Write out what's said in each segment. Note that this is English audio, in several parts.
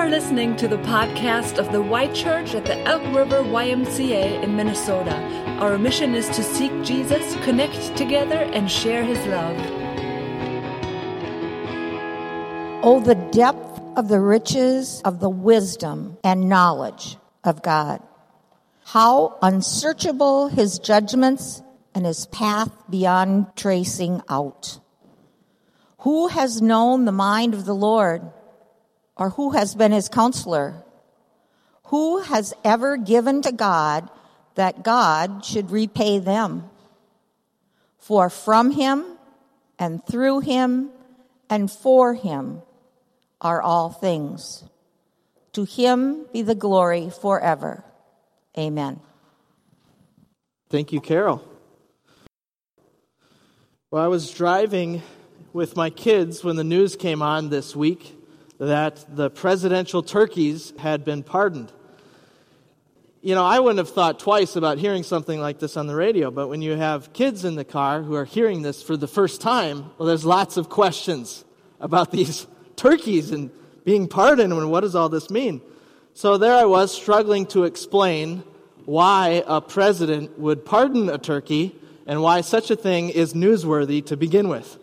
are listening to the podcast of the White Church at the Elk River YMCA in Minnesota. Our mission is to seek Jesus, connect together, and share his love. Oh, the depth of the riches of the wisdom and knowledge of God. How unsearchable his judgments and his path beyond tracing out. Who has known the mind of the Lord? Or who has been his counselor? Who has ever given to God that God should repay them? For from him and through him and for him are all things. To him be the glory forever. Amen. Thank you, Carol. Well, I was driving with my kids when the news came on this week that the presidential turkeys had been pardoned. You know, I wouldn't have thought twice about hearing something like this on the radio, but when you have kids in the car who are hearing this for the first time, well, there's lots of questions about these turkeys and being pardoned, and what does all this mean? So there I was, struggling to explain why a president would pardon a turkey and why such a thing is newsworthy to begin with.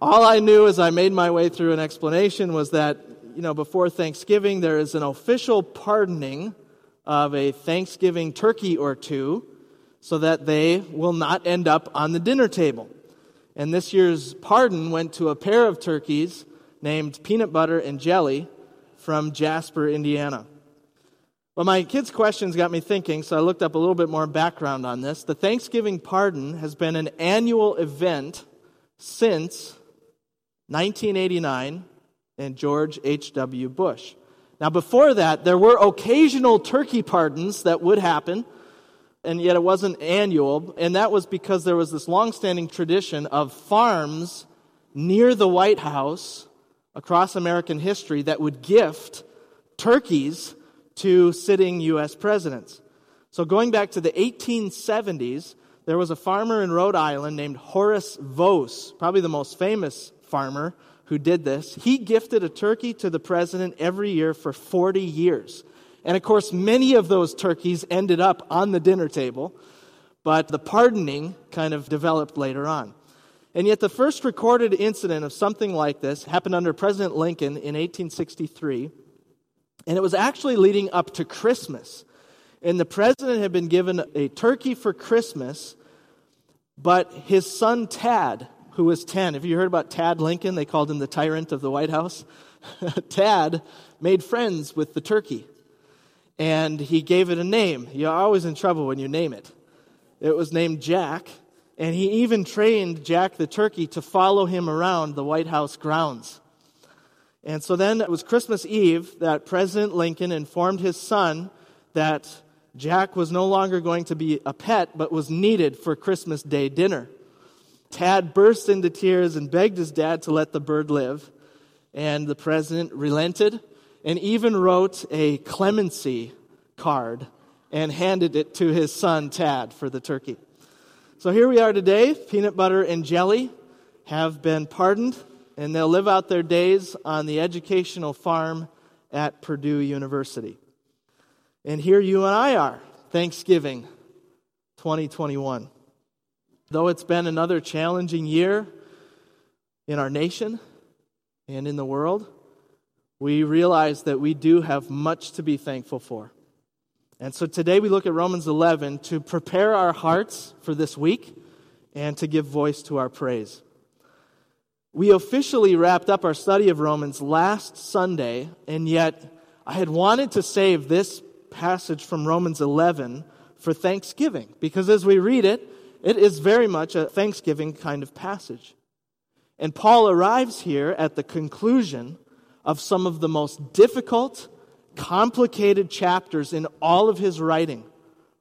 All I knew as I made my way through an explanation was that, you know, before Thanksgiving, there is an official pardoning of a Thanksgiving turkey or two so that they will not end up on the dinner table. And this year's pardon went to a pair of turkeys named Peanut Butter and Jelly from Jasper, Indiana. Well, my kids' questions got me thinking, so I looked up a little bit more background on this. The Thanksgiving pardon has been an annual event since 1989 and George H.W. Bush. Now, before that, there were occasional turkey pardons that would happen, and yet it wasn't annual, and that was because there was this long-standing tradition of farms near the White House across American history that would gift turkeys to sitting U.S. presidents. So going back to the 1870s, there was a farmer in Rhode Island named Horace Vose, probably the most famous farmer who did this. He gifted a turkey to the president every year for 40 years. And of course, many of those turkeys ended up on the dinner table, but the pardoning kind of developed later on. And yet the first recorded incident of something like this happened under President Lincoln in 1863, and it was actually leading up to Christmas. And the president had been given a turkey for Christmas, but his son Tad, who was 10. Have you heard about Tad Lincoln? They called him the tyrant of the White House. Tad made friends with the turkey, and he gave it a name. You're always in trouble when you name it. It was named Jack, and he even trained Jack the turkey to follow him around the White House grounds. And so then it was Christmas Eve that President Lincoln informed his son that Jack was no longer going to be a pet, but was needed for Christmas Day dinner. Tad burst into tears and begged his dad to let the bird live, and the president relented and even wrote a clemency card and handed it to his son Tad for the turkey. So here we are today. Peanut Butter and Jelly have been pardoned, and they'll live out their days on the educational farm at Purdue University. And here you and I are, Thanksgiving 2021. Though it's been another challenging year in our nation and in the world, we realize that we do have much to be thankful for. And so today we look at Romans 11 to prepare our hearts for this week and to give voice to our praise. We officially wrapped up our study of Romans last Sunday, and yet I had wanted to save this passage from Romans 11 for Thanksgiving, because as we read it, it is very much a Thanksgiving kind of passage. And Paul arrives here at the conclusion of some of the most difficult, complicated chapters in all of his writing,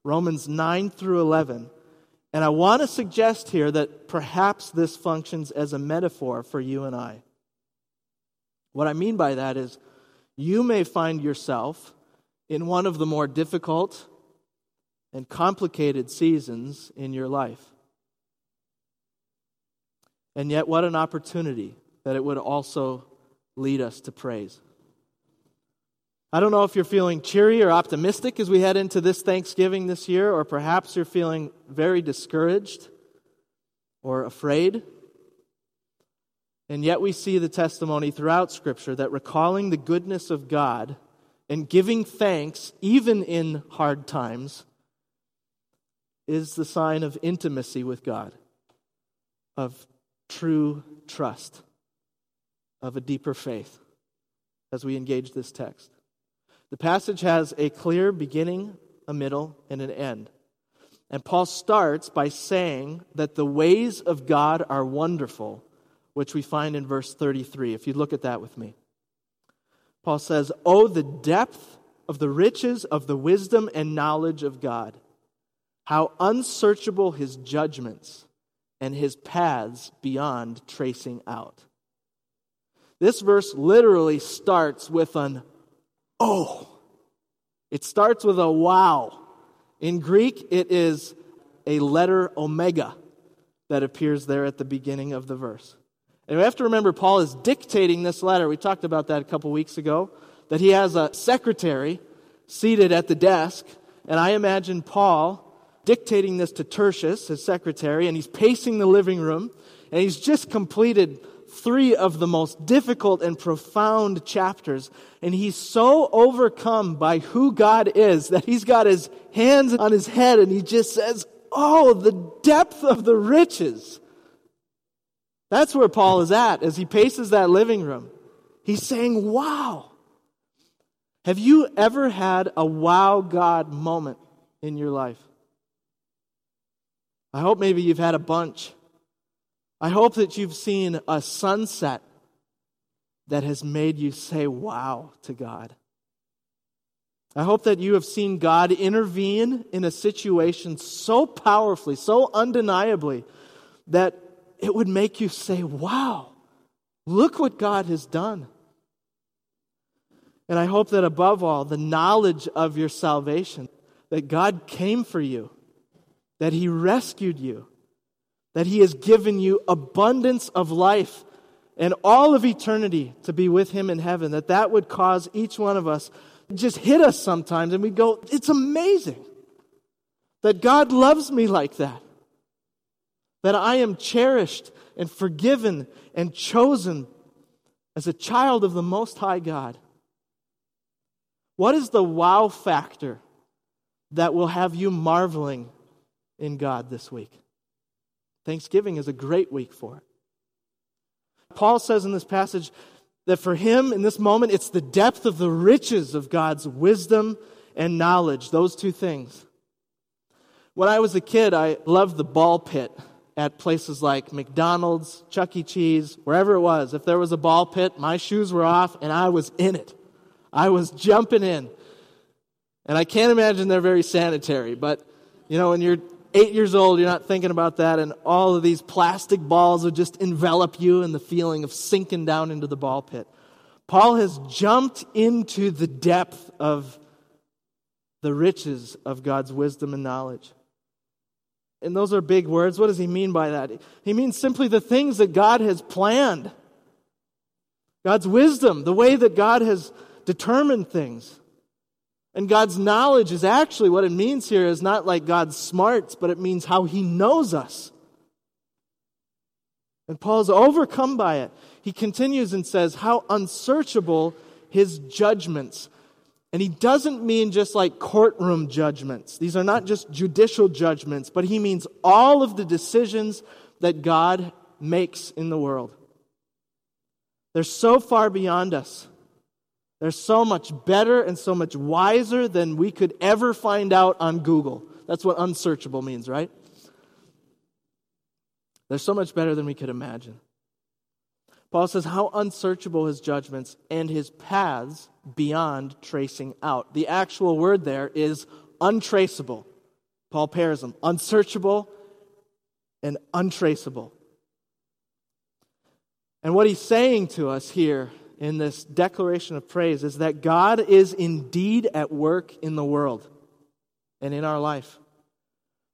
Romans 9 through 11. And I want to suggest here that perhaps this functions as a metaphor for you and I. What I mean by that is you may find yourself in one of the more difficult and complicated seasons in your life. And yet what an opportunity that it would also lead us to praise. I don't know if you're feeling cheery or optimistic as we head into this Thanksgiving this year, or perhaps you're feeling very discouraged or afraid. And yet we see the testimony throughout Scripture that recalling the goodness of God and giving thanks, even in hard times, is the sign of intimacy with God, of true trust, of a deeper faith, as we engage this text. The passage has a clear beginning, a middle, and an end. And Paul starts by saying that the ways of God are wonderful, which we find in verse 33. If you look at that with me. Paul says, "Oh, the depth of the riches of the wisdom and knowledge of God, how unsearchable his judgments and his paths beyond tracing out." This verse literally starts with an oh. It starts with a wow. In Greek, it is a letter omega that appears there at the beginning of the verse. And we have to remember, Paul is dictating this letter. We talked about that a couple weeks ago, that he has a secretary seated at the desk. And I imagine Paul dictating this to Tertius, his secretary, and he's pacing the living room, and he's just completed 3 of the most difficult and profound chapters, and he's so overcome by who God is that he's got his hands on his head and he just says, "Oh, the depth of the riches." That's where Paul is at as he paces that living room. He's saying, wow. Have you ever had a wow God moment in your life? I hope maybe you've had a bunch. I hope that you've seen a sunset that has made you say wow to God. I hope that you have seen God intervene in a situation so powerfully, so undeniably, that it would make you say, wow, look what God has done. And I hope that above all, the knowledge of your salvation, that God came for you, that he rescued you, that he has given you abundance of life and all of eternity to be with him in heaven, that would cause each one of us, just hit us sometimes, and we go, it's amazing that God loves me like that I am cherished and forgiven and chosen as a child of the Most High God. What is the wow factor that will have you marveling in God this week? Thanksgiving is a great week for it. Paul says in this passage that for him, in this moment, it's the depth of the riches of God's wisdom and knowledge, those two things. When I was a kid, I loved the ball pit at places like McDonald's, Chuck E. Cheese, wherever it was. If there was a ball pit, my shoes were off and I was in it. I was jumping in. And I can't imagine they're very sanitary, but you know, when you're 8 years old, you're not thinking about that, and all of these plastic balls would just envelop you in the feeling of sinking down into the ball pit. Paul has jumped into the depth of the riches of God's wisdom and knowledge. And those are big words. What does he mean by that? He means simply the things that God has planned. God's wisdom, the way that God has determined things. And God's knowledge is actually, what it means here is not like God's smarts, but it means how he knows us. And Paul's overcome by it. He continues and says, how unsearchable his judgments. And he doesn't mean just like courtroom judgments. These are not just judicial judgments, but he means all of the decisions that God makes in the world. They're so far beyond us. They're so much better and so much wiser than we could ever find out on Google. That's what unsearchable means, right? They're so much better than we could imagine. Paul says, how unsearchable his judgments and his paths beyond tracing out. The actual word there is untraceable. Paul pairs them, unsearchable and untraceable. And what he's saying to us here in this declaration of praise is that God is indeed at work in the world and in our life.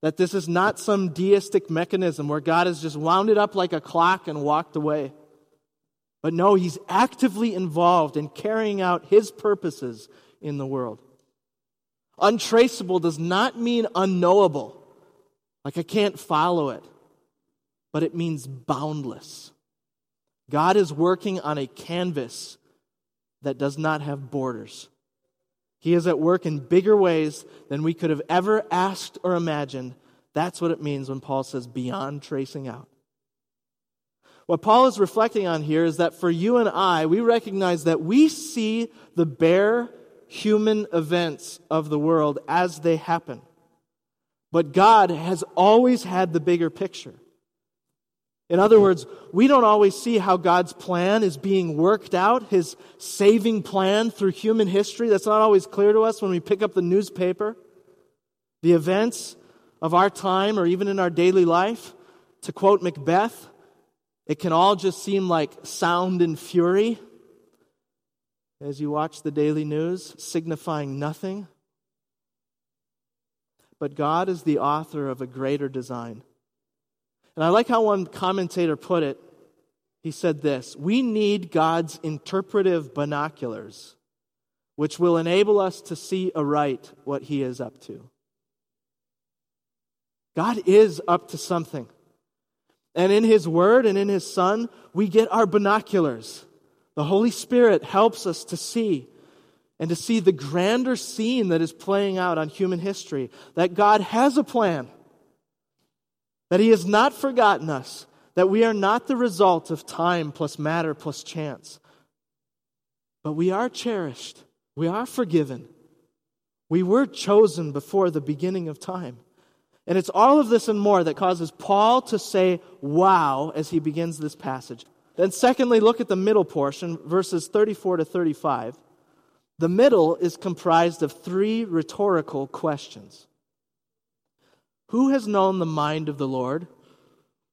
That this is not some deistic mechanism where God has just wound it up like a clock and walked away. But no, he's actively involved in carrying out his purposes in the world. Untraceable does not mean unknowable, like I can't follow it, but it means boundless. God is working on a canvas that does not have borders. He is at work in bigger ways than we could have ever asked or imagined. That's what it means when Paul says beyond tracing out. What Paul is reflecting on here is that for you and I, we recognize that we see the bare human events of the world as they happen. But God has always had the bigger picture. In other words, we don't always see how God's plan is being worked out, his saving plan through human history. That's not always clear to us when we pick up the newspaper. The events of our time or even in our daily life, to quote Macbeth, it can all just seem like sound and fury as you watch the daily news, signifying nothing. But God is the author of a greater design. And I like how one commentator put it. He said this, "We need God's interpretive binoculars, which will enable us to see aright what he is up to." God is up to something. And in his word and in his son, we get our binoculars. The Holy Spirit helps us to see and to see the grander scene that is playing out on human history. That God has a plan. That he has not forgotten us. That we are not the result of time plus matter plus chance. But we are cherished. We are forgiven. We were chosen before the beginning of time. And it's all of this and more that causes Paul to say, wow, as he begins this passage. Then secondly, look at the middle portion, verses 34 to 35. The middle is comprised of three rhetorical questions. Who has known the mind of the Lord?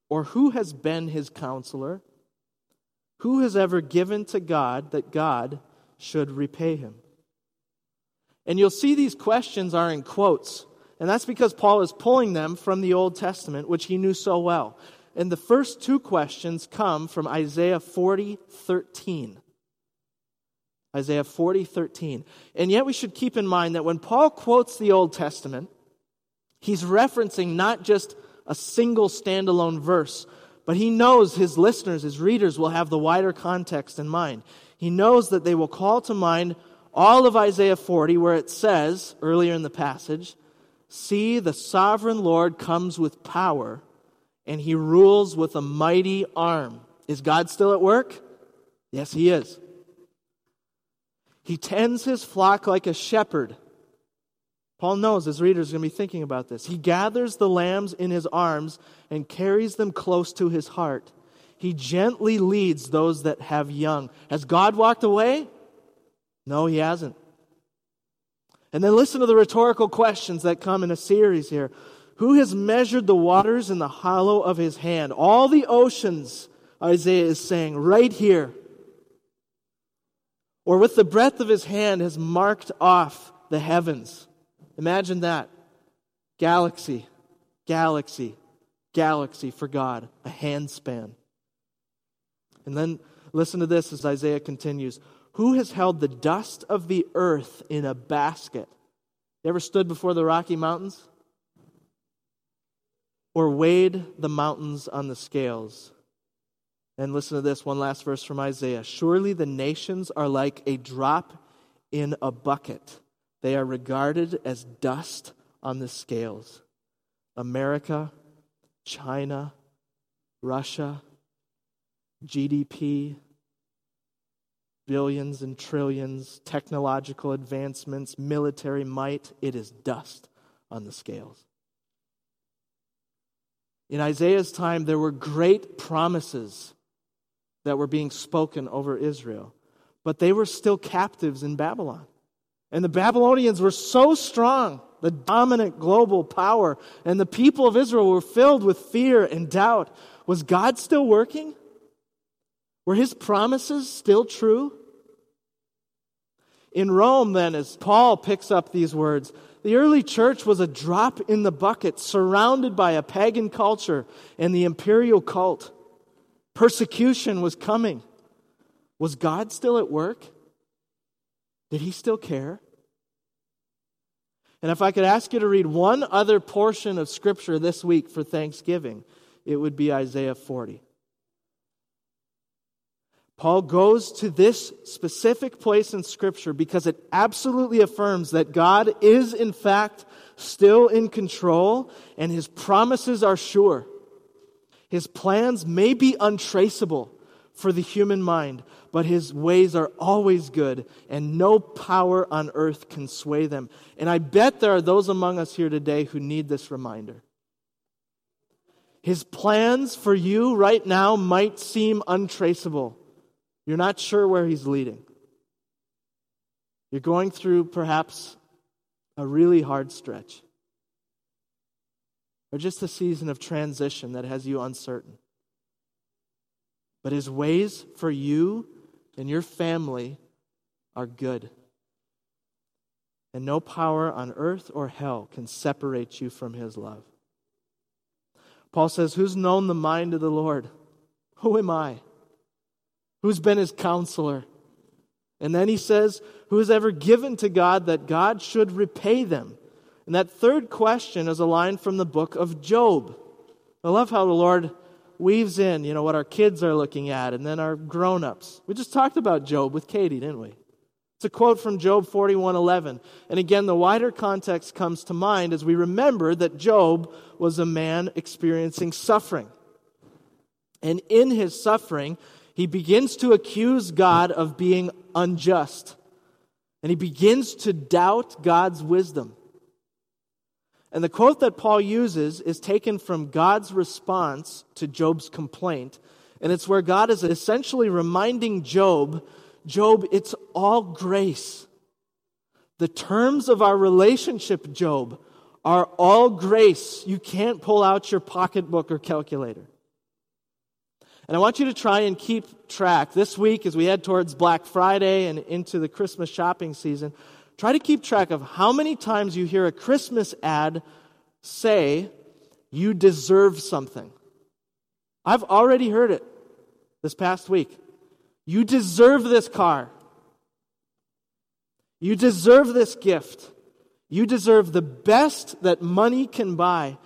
Or who has been his counselor? Who has ever given to God that God should repay him? And you'll see these questions are in quotes. And that's because Paul is pulling them from the Old Testament, which he knew so well. And the first two questions come from Isaiah 40:13. Isaiah 40:13. And yet we should keep in mind that when Paul quotes the Old Testament, he's referencing not just a single standalone verse, but he knows his listeners, his readers, will have the wider context in mind. He knows that they will call to mind all of Isaiah 40, where it says, earlier in the passage, "See, the sovereign Lord comes with power, and he rules with a mighty arm." Is God still at work? Yes, he is. He tends his flock like a shepherd. Paul knows his readers are going to be thinking about this. He gathers the lambs in his arms and carries them close to his heart. He gently leads those that have young. Has God walked away? No, he hasn't. And then listen to the rhetorical questions that come in a series here. Who has measured the waters in the hollow of his hand? All the oceans, Isaiah is saying, right here. Or with the breadth of his hand has marked off the heavens. Imagine that. Galaxy, galaxy, galaxy for God. A handspan. And then listen to this as Isaiah continues. Who has held the dust of the earth in a basket? You ever stood before the Rocky Mountains? Or weighed the mountains on the scales? And listen to this, one last verse from Isaiah. Surely the nations are like a drop in a bucket. They are regarded as dust on the scales. America, China, Russia, GDP, billions and trillions, technological advancements, military might, it is dust on the scales. In Isaiah's time, there were great promises that were being spoken over Israel, but they were still captives in Babylon. And the Babylonians were so strong, the dominant global power, and the people of Israel were filled with fear and doubt. Was God still working? Were his promises still true? In Rome, then, as Paul picks up these words, the early church was a drop in the bucket, surrounded by a pagan culture and the imperial cult. Persecution was coming. Was God still at work? Did he still care? And if I could ask you to read one other portion of Scripture this week for Thanksgiving, it would be Isaiah 40. Paul goes to this specific place in Scripture because it absolutely affirms that God is, in fact, still in control and his promises are sure. His plans may be untraceable for the human mind, but his ways are always good, and no power on earth can sway them. And I bet there are those among us here today who need this reminder. His plans for you right now might seem untraceable. You're not sure where he's leading. You're going through perhaps a really hard stretch, or just a season of transition that has you uncertain. But his ways for you and your family are good. And no power on earth or hell can separate you from his love. Paul says, who's known the mind of the Lord? Who am I? Who's been his counselor? And then he says, who has ever given to God that God should repay them? And that third question is a line from the book of Job. I love how the Lord weaves in, what our kids are looking at and then our grown-ups. We just talked about Job with Katie, didn't we? It's a quote from Job 41:11. And again, the wider context comes to mind as we remember that Job was a man experiencing suffering. And in his suffering, he begins to accuse God of being unjust. And he begins to doubt God's wisdom. And the quote that Paul uses is taken from God's response to Job's complaint. And it's where God is essentially reminding Job, it's all grace. The terms of our relationship, Job, are all grace. You can't pull out your pocketbook or calculator. And I want you to try and keep track. This week, as we head towards Black Friday and into the Christmas shopping season, try to keep track of how many times you hear a Christmas ad say, you deserve something. I've already heard it this past week. You deserve this car. You deserve this gift. You deserve the best that money can buy.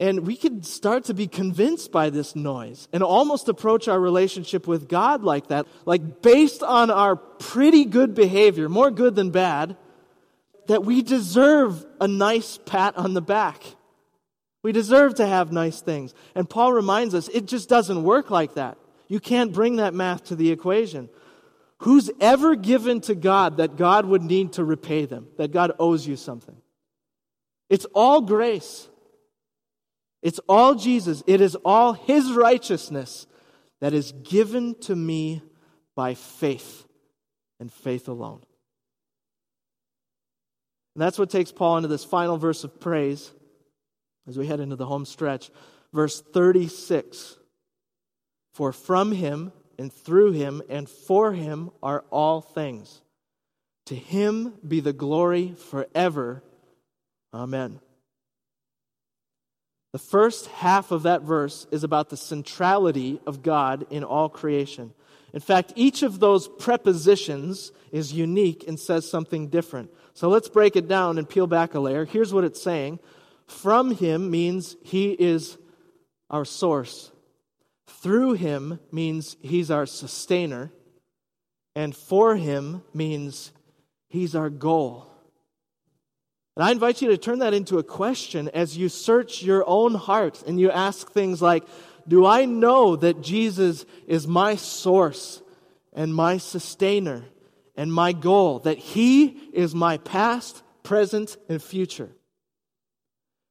And we could start to be convinced by this noise and almost approach our relationship with God like that. Like based on our pretty good behavior, more good than bad, that we deserve a nice pat on the back. We deserve to have nice things. And Paul reminds us, it just doesn't work like that. You can't bring that math to the equation. Who's ever given to God that God would need to repay them, that God owes you something? It's all grace. It's all Jesus. It is all his righteousness that is given to me by faith and faith alone. And that's what takes Paul into this final verse of praise as we head into the home stretch. Verse 36, for from him and through him and for him are all things. To him be the glory forever. Amen. The first half of that verse is about the centrality of God in all creation. In fact, each of those prepositions is unique and says something different. So let's break it down and peel back a layer. Here's what it's saying. From him means he is our source. Through him means he's our sustainer. And for him means he's our goal. And I invite you to turn that into a question as you search your own heart and you ask things like, do I know that Jesus is my source and my sustainer and my goal? That he is my past, present, and future?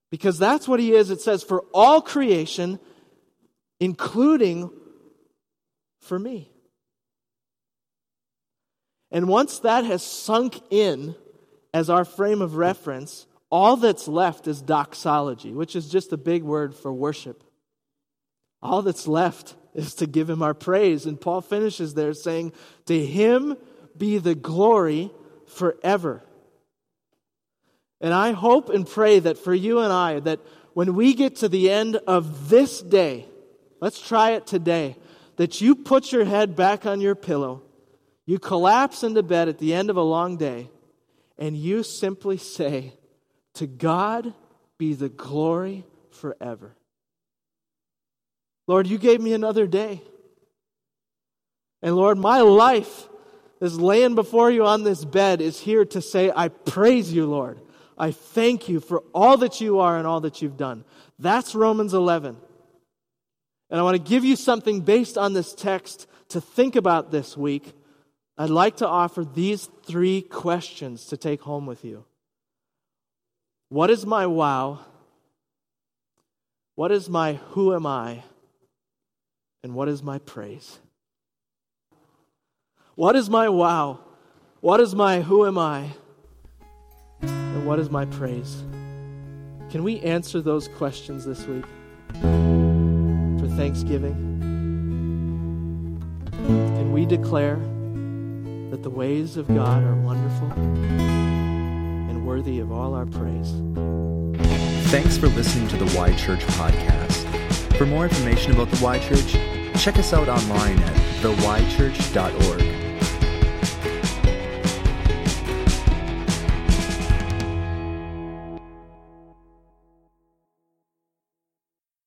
Because that's what he is, it says, for all creation, including for me. And once that has sunk in as our frame of reference, all that's left is doxology, which is just a big word for worship. All that's left is to give him our praise. And Paul finishes there saying, to him be the glory forever. And I hope and pray that for you and I, that when we get to the end of this day, let's try it today, that you put your head back on your pillow, you collapse into bed at the end of a long day, and you simply say, "To God be the glory forever. Lord, you gave me another day. And Lord, my life is laying before you on this bed is here to say, I praise you, Lord. I thank you for all that you are and all that you've done." That's Romans 11. And I want to give you something based on this text to think about this week. I'd like to offer these three questions to take home with you. What is my wow? What is my who am I? And what is my praise? What is my wow? What is my who am I? And what is my praise? Can we answer those questions this week for Thanksgiving? Can we declare that the ways of God are wonderful and worthy of all our praise? Thanks for listening to the Y Church podcast. For more information about the Y Church, check us out online at theychurch.org.